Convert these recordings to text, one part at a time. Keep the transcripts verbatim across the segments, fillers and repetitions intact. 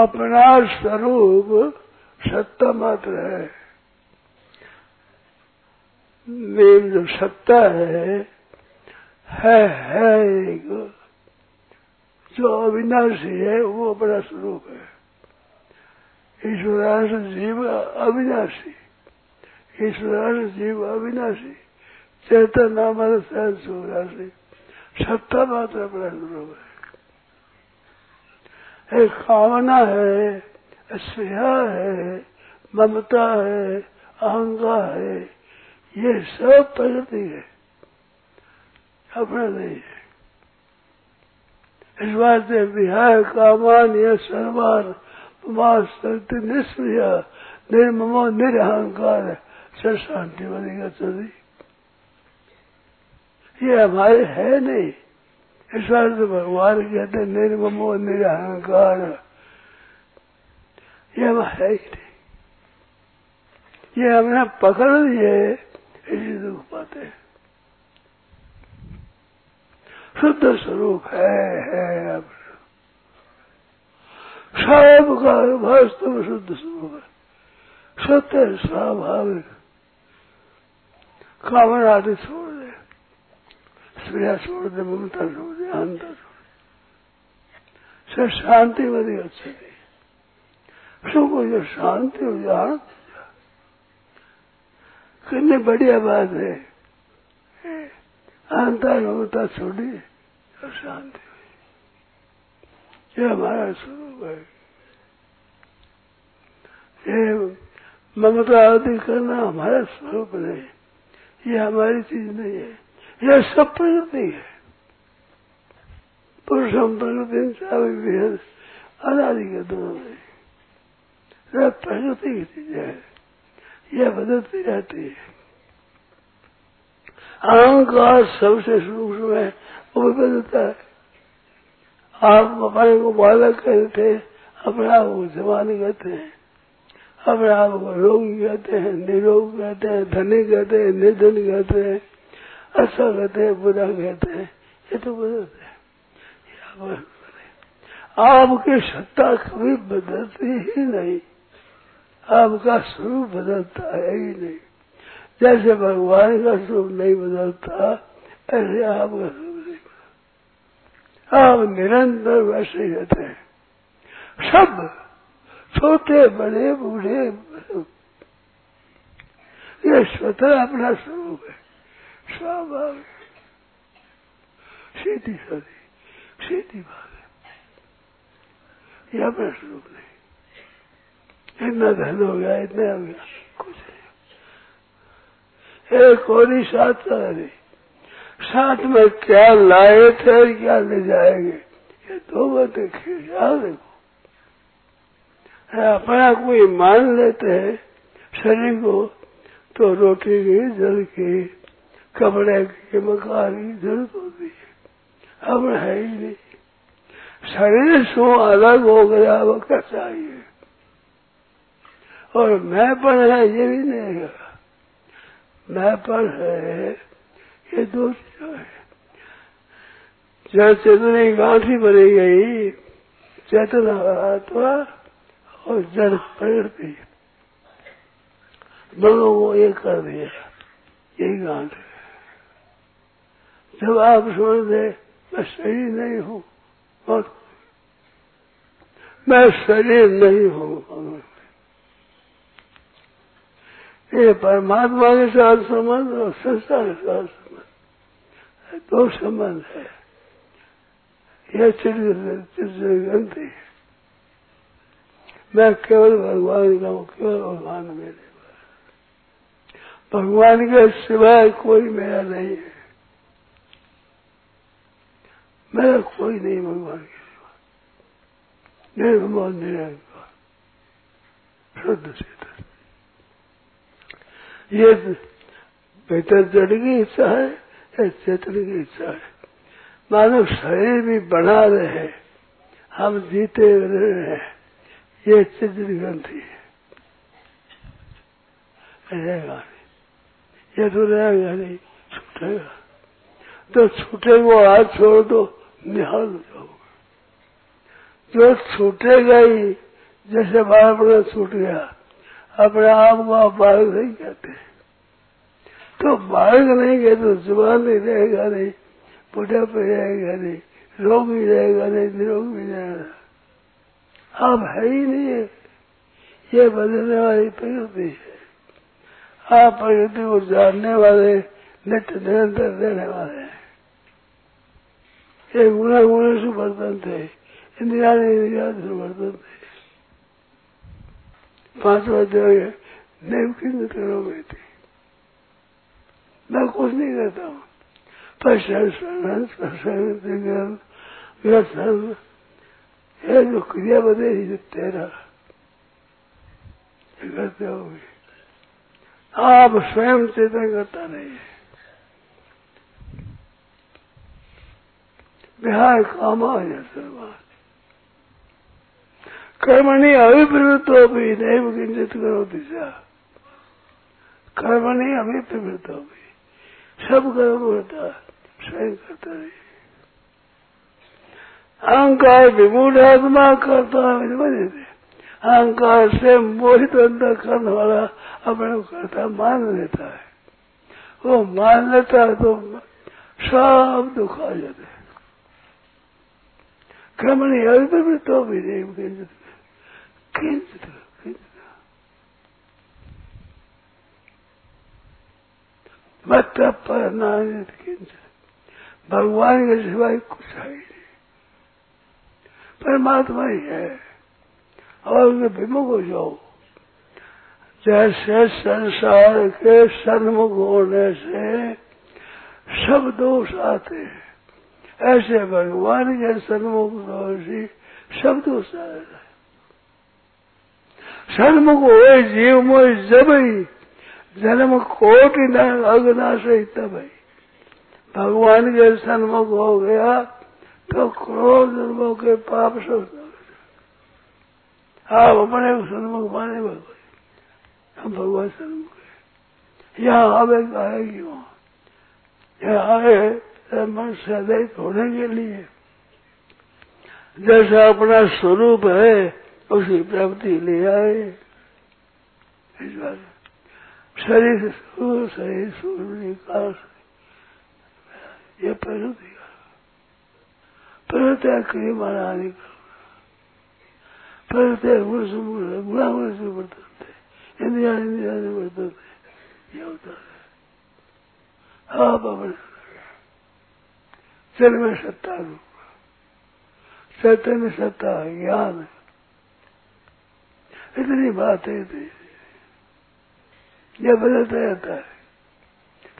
अपना स्वरूप सत्ता मात्र है। मेरी जो सत्ता है है है एक जो अविनाशी है वो अपना स्वरूप है। ईश्वरांश जीव अविनाशी, ईश्वरांश जीव अविनाशी, चेतना मात्र सहज सूर्याशी, सत्ता मात्र अपना स्वरूप है। एक कामना है, स्नेहा है, ममता है, अहंकार है, ये सब प्रकृति है, अपना नहीं है। इस बात में विहार कामान या सर्वान शक्ति निष्क्रिया निर्ममो निरहंकार है, सर शांति बनी का चली ये हमारे है नहीं। इस बात तो भगवान कहते निर्ममो निरहंकार, ये हम है ही नहीं, ये हमने पकड़ लिए, इसी दुख पाते हैं। शुद्ध स्वरूप है है सबका वास्तव शुद्ध स्वरूप है, सत्य स्वाभाविक। कामना आदि छोड़ दे, स्नेह छोड़ दे, ममता छोड़ दे, अहंता छोड़ दे, सब शांति बनी अच्छी थी। सबको जो शांति हो जाए कितनी बढ़िया बात है। अहंता ममता छोड़ी और शांति हुई, ये हमारा स्वरूप है। ये ममता आदि करना हमारा स्वरूप नहीं, ये हमारी चीज नहीं है, यह सब प्रकृति है। पुरुषम प्रकृति अनादि के दोनों में प्रकृति की चीज है, यह बदलती रहती है। अहंकार सबसे सूक्ष्म है, वो भी बदलता है। आप अपने को बालक कहते हैं, अपने आप को जवान कहते हैं, अपने आप को रोगी कहते हैं, निरोग कहते हैं, धनी कहते हैं, निर्धन कहते हैं, अच्छा कहते हैं, बुरा कहते हैं, ये तो बदलते हैं। आपकी सत्ता कभी बदलती ही नहीं, आपका स्वरूप बदलता है ही नहीं। जैसे भगवान का स्वरूप नहीं बदलता, ऐसे आपका स्वरूप नहीं बदलता। आप निरंतर वैसे ही रहते हैं, सब छोटे बड़े बूढ़े, ये स्वतः अपना स्वरूप है, स्वाभाविक सीधी सदी सीधी बात है। यह अपना स्वरूप नहीं, इतना धन हो गया, इतना हो गया, कुछ नहीं। एक कोरी साथ सारी, साथ में क्या लाए थे क्या ले जाएंगे, ये दो बातें खिला देखो। अपना कोई मान लेते हैं शरीर को, तो रोटी की, जल की, कपड़े के, मकान की जरूरत होती है, अब है ही नहीं। शरीर से अलग हो गया, वो कैसा ही है, और मैं पर है ये भी नहीं है। मैं पर है ये दो चीजों है, जब चेतनी गांठी भरी गई, चेतना आत्मा और जड़ प्रकृति, दोनों को एक कर दिया, यही गांठ है। जब आप छोड़ दे मैं शरीर नहीं हूँ, और मैं शरीर नहीं हूँ, ये परमात्मा के साथ संबंध और संसार के साथ संबंध, दो संबंध है। यह चिरग्रंथि है, मैं केवल भगवान का हूँ, केवल भगवान मेरे, भगवान के सिवाय कोई मेरा नहीं है, मेरा कोई नहीं भगवान के सिवा। निर्मल निरंकार शुद्ध चेतन। ये भीतर जड़ की इच्छा है या चेतन की इच्छा है? मानव शरीर भी बना रहे, हम जीते रहे, ये चित्र ग्रंथि है। रहेगा नहीं, ये तो रहेगा नहीं, छूटेगा। तो छूटेगा आज छोड़ दो, निहाल हो जाओगे। जो छूटेगा ही, जैसे बाल अपना छूट गया, अपने आप को आप बाल नहीं कहते। तो बाल नहीं कहते तो जुबान नहीं रहेगा नहीं, बुढ़ा पे रहेगा नहीं, रोग भी रहेगा नहीं, निरोग भी रहेगा। आप है ही नहीं। ये बदलने वाली प्रकृति है। आप प्रकृति को जानने वाले, नित्य निरंतर रहने वाले हैं। ये गुणा गुण से बर्तन थे, इंदिरा इंदिरा से बर्तन थे। पांचवा जगह देव किंग करो गई थी। मैं कुछ नहीं करता हूँ, पर व्यसन ये जो क्रिया बदले तेरा करते होगी। आप स्वयं चेतन करता नहीं है। बिहार कामा है सर्वात कर्मणि अभिप्रवृत्तो भी नैव किंचित करोति सा। कर्मणि अभिप्रवृत्तो भी, सब कर्म होता स्वयं करता नहीं। अहंकार विमूढ़ आत्मा करता है। अहंकार से मोहित अंदर करने वाला अपने को करता मान लेता है। वो मान लेता है तो सब दुख आ जाते हैं। कर्मणि अभिप्रवृत्तो तो भी नहीं किंचित किंचित किंचित मत पर नानित किंचित। भगवान के सिवाय कुछ है ही नहीं, परमात्मा ही है। और उनके विमुख हो जाओ। जैसे संसार के सन्मुख होने से सब दोष आते हैं, ऐसे भगवान के सन्मुख दोषी सब दोष आ रहे हैं। सन्मुख हो जीव मोह जब ही जन्म कोटि अग्नाश ही तब ही। भगवान के सन्मुख हो गया तो करोड़ जन्मों के पाप सब। आप अपने को सन्मुख माने भगवान, हम भगवान सन्मुख है। यहाँ आवे आए क्यों? यहाँ आए मन सदैव होने के लिए। जैसा अपना स्वरूप है उसकी प्राप्ति ले आए। इस बार शरीर से सुर शरीर सुर निकाल ये प्रकृति का प्रत्येक क्रिया माना निकाल प्रत्येक वर्ष बुरा वर्ष बर्तन थे, इंदिरा इंदिरा से बर्तन थे। ये होता है आप अपने चल सत्ता रूप चैतन्य सत्ता ज्ञान। इतनी बातें थी। यह बदलता रहता है।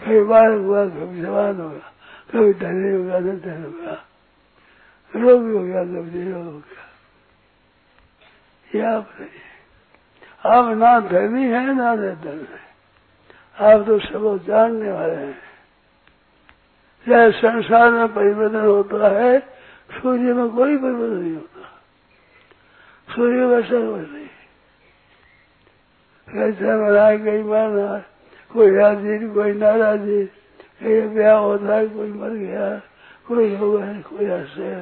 कभी बाल हुआ, कभी जवान होगा, कभी धनी होगा, धन होगा, रोगी हो गया, कभी जीरो हो गया। आप नहीं, आप ना धनी है ना निर्धन है। आप तो सबको जानने वाले हैं। चाहे संसार में परिवर्तन होता है, सूर्य में कोई परिवर्तन नहीं होता। सूर्य वैसा कुछ नहीं। कैसा बनाए कहीं मरना, कोई राजी कोई नाराजी, कहीं ब्याह होता है, कोई मर गया, कोई हो गए, कोई हंसे।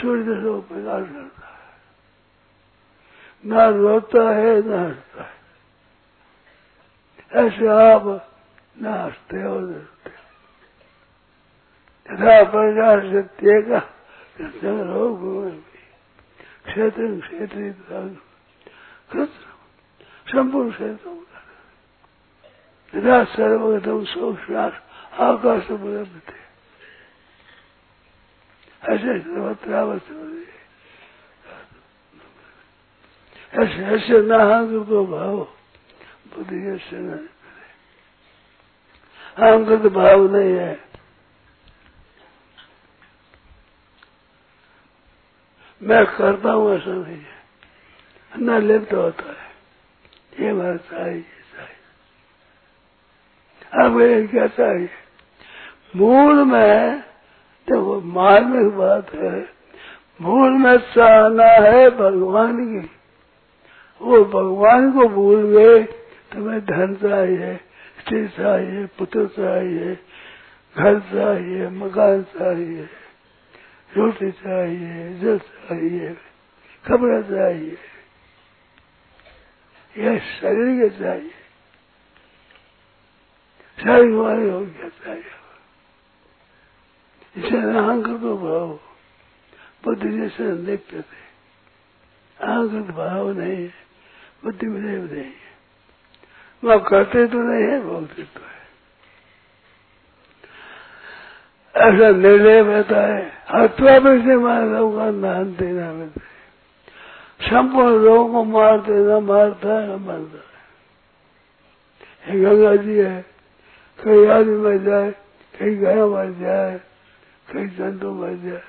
सूर्य तो प्रकाश करता है, ना रोता है ना हंसता है। ऐसे आप ना हंसते हो न रोते हो। तथा प्रकार सत्य का क्षेत्र क्षेत्रीय संपूर्ण क्षेत्रों का तथा सर्वगतम सोश्वास आकाश उपलब्ध थे। ऐसे सर्वत्रावस्था ऐसे ऐसे ना को भाव बुद्धि ऐसे न करे। अंगत भाव नहीं है। मैं करता हूँ ऐसा नहीं है, ना लिप्त होता है। ये बात चाहिए, अब ये क्या चाहिए? मूल में देखो, मार्मिक बात है। मूल में चाहना है भगवान की, वो भगवान को भूल गए। तुम्हें धन चाहिए, स्त्री चाहिए, पुत्र चाहिए, घर चाहिए, मकान चाहिए, रोटी चाहिए, जल चाहिए, कपड़ा चाहिए, यह शरीर के चाहिए, शरीर वाले हो गया चाहिए। इसे अहंकृत भाव बुद्धि जैसे लिप्त थे। अहंकृत भाव नहीं है, बुद्धि में नहीं है। वह करते तो नहीं है, भोगते तो है। ऐसा निर्णय रहता है। हत्या में से मार लोगों दान देना में संपूर्ण लोगों को मार देना, मारता है मरता है। गंगा जी है, कहीं आदमी मर जाए, कहीं गाय मर जाए, कहीं जंतु मर जाए,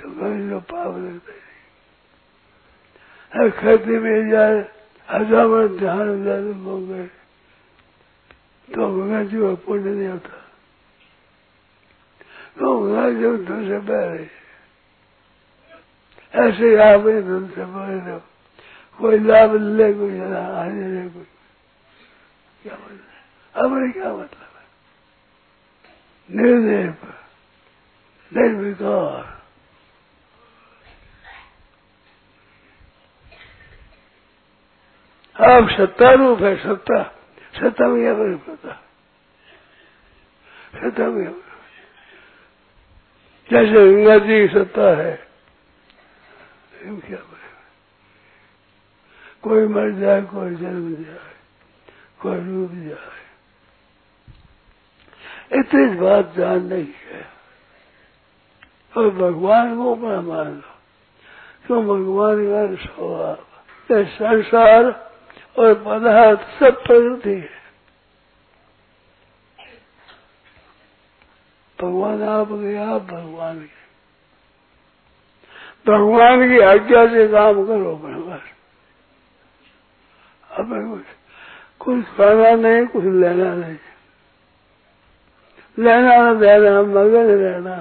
तो कहीं जो पाप लगता है। खेती में जाए, हजार बार ध्यान जाने हो गए, तो गंगा जी को पुण्य नहीं होता। तो जो धुन से बह रही है, ऐसे आप ही धुन से बह रहे, कोई लाभ ले, कोई हानि ले, कोई क्या मतलब? अब क्या मतलब है? निर्देश निर्विकार आप सत्ता रूप है। सत्ता सत्ता में क्या फर्क पड़ता? सत्ता में जैसे गंगा जी की सत्ता है, क्या कोई मर जाए, कोई जन्म जाए, कोई रूप जाए, इतनी बात जान नहीं है। और भगवान को अपना मान लो, क्यों? भगवान का स्वभाव, संसार और पदार्थ सब प्रकृति है। भगवान आप गए, आप भगवान गए। भगवान की आज्ञा से काम करो। भगवान अब कुछ खाना नहीं, कुछ लेना नहीं, लेना न देना, मगन रहना,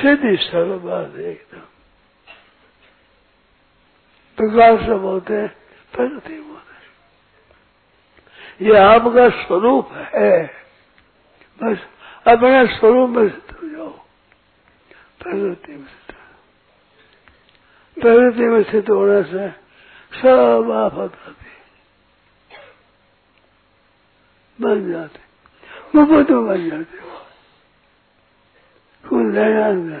सीधी सरल बात एकदम। प्रकाश सब होते हैं, प्रकृति होते। ये आपका स्वरूप है, बस अपने स्वरूप में स्थित हो जाओ, प्रकृति में स्थित। प्रकृति में स्थित होने से सब आफत आती बन जाते, मुफ्त में बन जाते हो, कुछ लेना देना।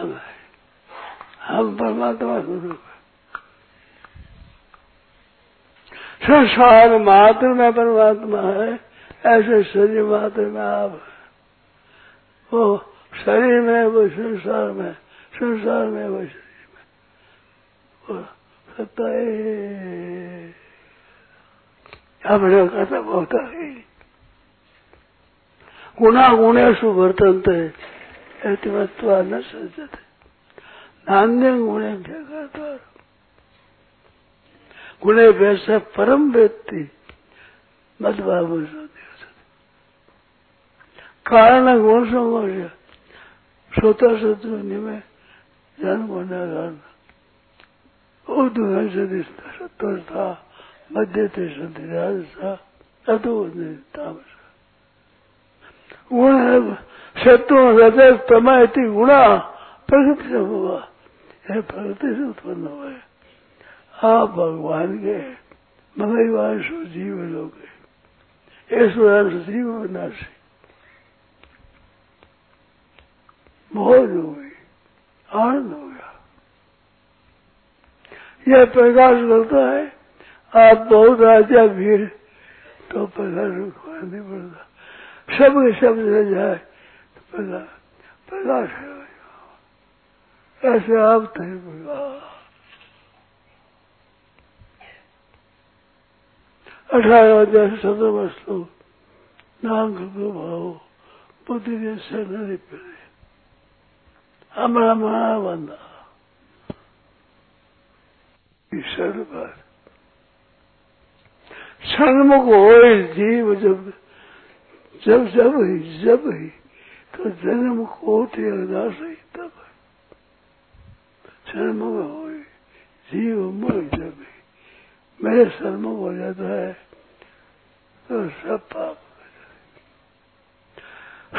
हम हम परमात्मा स्वरूप, संसार मात्र में परमात्मा है। ऐसे शरीर मात्र में आप, वो शरीर में, वो संसार में, संसार में वो शरीर में, वो सत्ता अपने खत्म होता है। गुणा गुणेशु वर्तनते अतिमत्वा न सज्जते, नान्य गुणे करता गुणे वैसे परम व्यक्ति मत बाबू। कारण गुण संघर्ष श्रोता शत्रु में जन गुना कारण सदिष्ठा सत्ता मध्य तेजसा अतो गुण शत्रु हृदय तमय गुणा प्रकृति से हुआ, यह प्रकृति से उत्पन्न हुआ है। आप भगवान के भगवान सो जीव लोग जीव नासी बहुत हो गई, आनंद हो गया। यह प्रकाश करता है। आप बहुत राजा भीड़ तो प्रकाश रुकवा नहीं पड़ता, सब के सब रह जाए तो प्रकाश प्रकाश है। ऐसे आप नहीं प्रकाश अठारह अध्याय सत्रहवां श्लोक नाम के भाव बुद्धि के शरण पड़े हमारा महाबंदा शरण पर शरणमुख हो जीव जब जब जब ही जब ही तो जन्म कोटि अरदास ही तब शर्मों में हो जीव मोह जब ही मेरे शर्मों हो जाता है तो सब पाप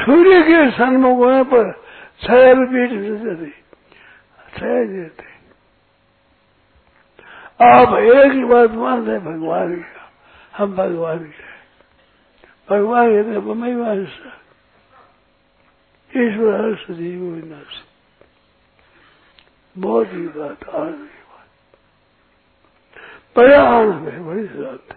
सूर्य के शर्मों होने पर छाया भी पीठ जाती छाया देते आप एक ही बात मानते हैं भगवान का हम भगवान के भगवान कहते हैं मई वास ईश्वर हर्ष जीव विनाश बहुत ही बात आनंद की बात बड़ा आनंद है बड़ी बात है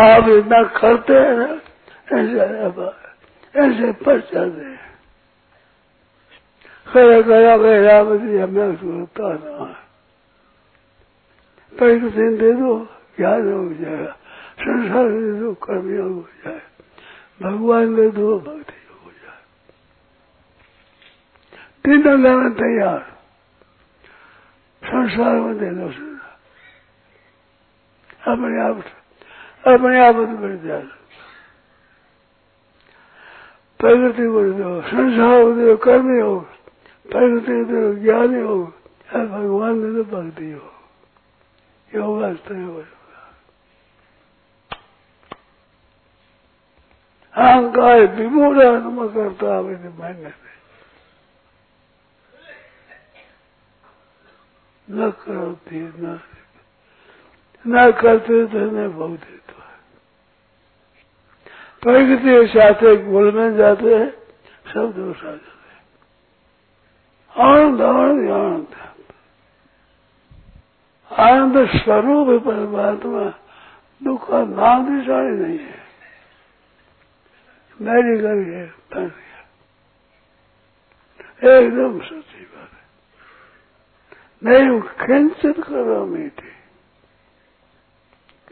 आप इतना करते हैं ना ऐसे ऐसे पर जाते हैं खड़ा करा गया हमें सुनता ना पर एक दिन दे दो ज्ञान हो जाएगा संसार दे दो कर्मयोग हो जाए भगवान दे दो भक्ति योग हो जाए तीन लगाना तैयार संसार में दे दो संसार अपने आप अपने आप बढ़ जाए प्रगति बढ़ दो संसार हो दे कर्मयोग प्रगति दे दो ज्ञान योग भगवान दे दो भक्ति योग योग अहंकार विमूढ़ आत्मा करता है मैंने न करती न न करते तो न बहुत देता है प्रकृति साथे बोलने जाते हैं सब दोष आ जाते हैं आनंद आनंद आनंद आनंद स्वरूप परमात्मा दुख का नाम निशानी नहीं है मेरी गई है एकदम सच्ची बात है नहीं खिंचित करो मीठी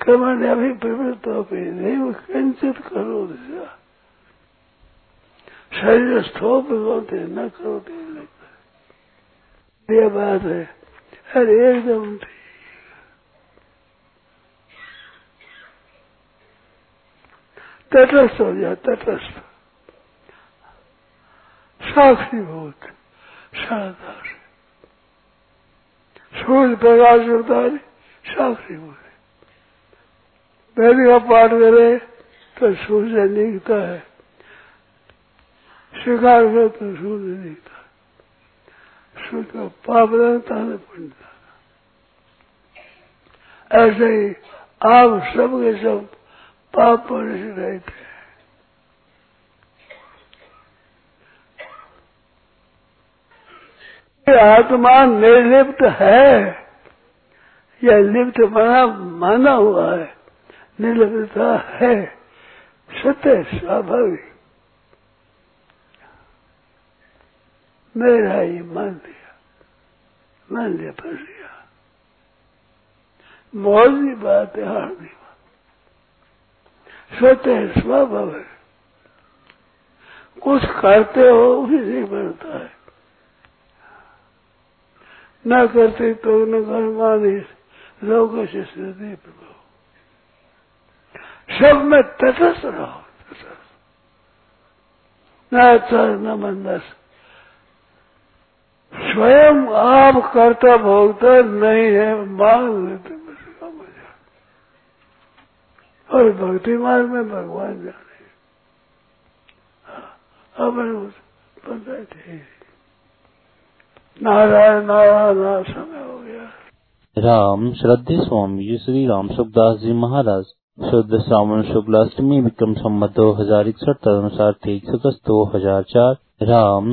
कमाने अभी विवृत हो गई नहीं खिंचित करो दिशा शरीर स्थोप होते न करो लगता यह बात है अरे एकदम तटस्थ हो जाए तटस्थ साक्षीभूत शानदार सूर्य प्रकाश होता है साक्षीभूत वेद का पाठ करे तो सूर्य निकलता है स्वीकार करे तो सूर्य निकलता है सूर्य का पाप रहता है पुण्य ऐसे ही आप सबके सब पाप पुण्य से रहित है आत्मा निर्लिप्त है या लिप्त बना माना हुआ है निर्लिप्तता है सत्य स्वाभाविक मेरा ही मान लिया मान लिया फंस गया मौज की बात है हार नहीं सोते है स्वभाव है कुछ करते हो उसी से बढ़ता है न करते तो न कर्माधीश लोग सब में तटस्थ रहो तटस्थ न अच्छा न मंदस स्वयं आप करता भोगता नहीं है मांग लेते और भक्ति मार्ग में भगवान जाने अपने पता है नारायण नारायण समय हो गया। राम श्रद्धे स्वामी श्री रामसुखदास जी महाराज शुद्ध श्रावण शुक्लाष्टमी विक्रम संवत दो हजार इकसठ तदनुसार तेईस अगस्त दो हजार चार राम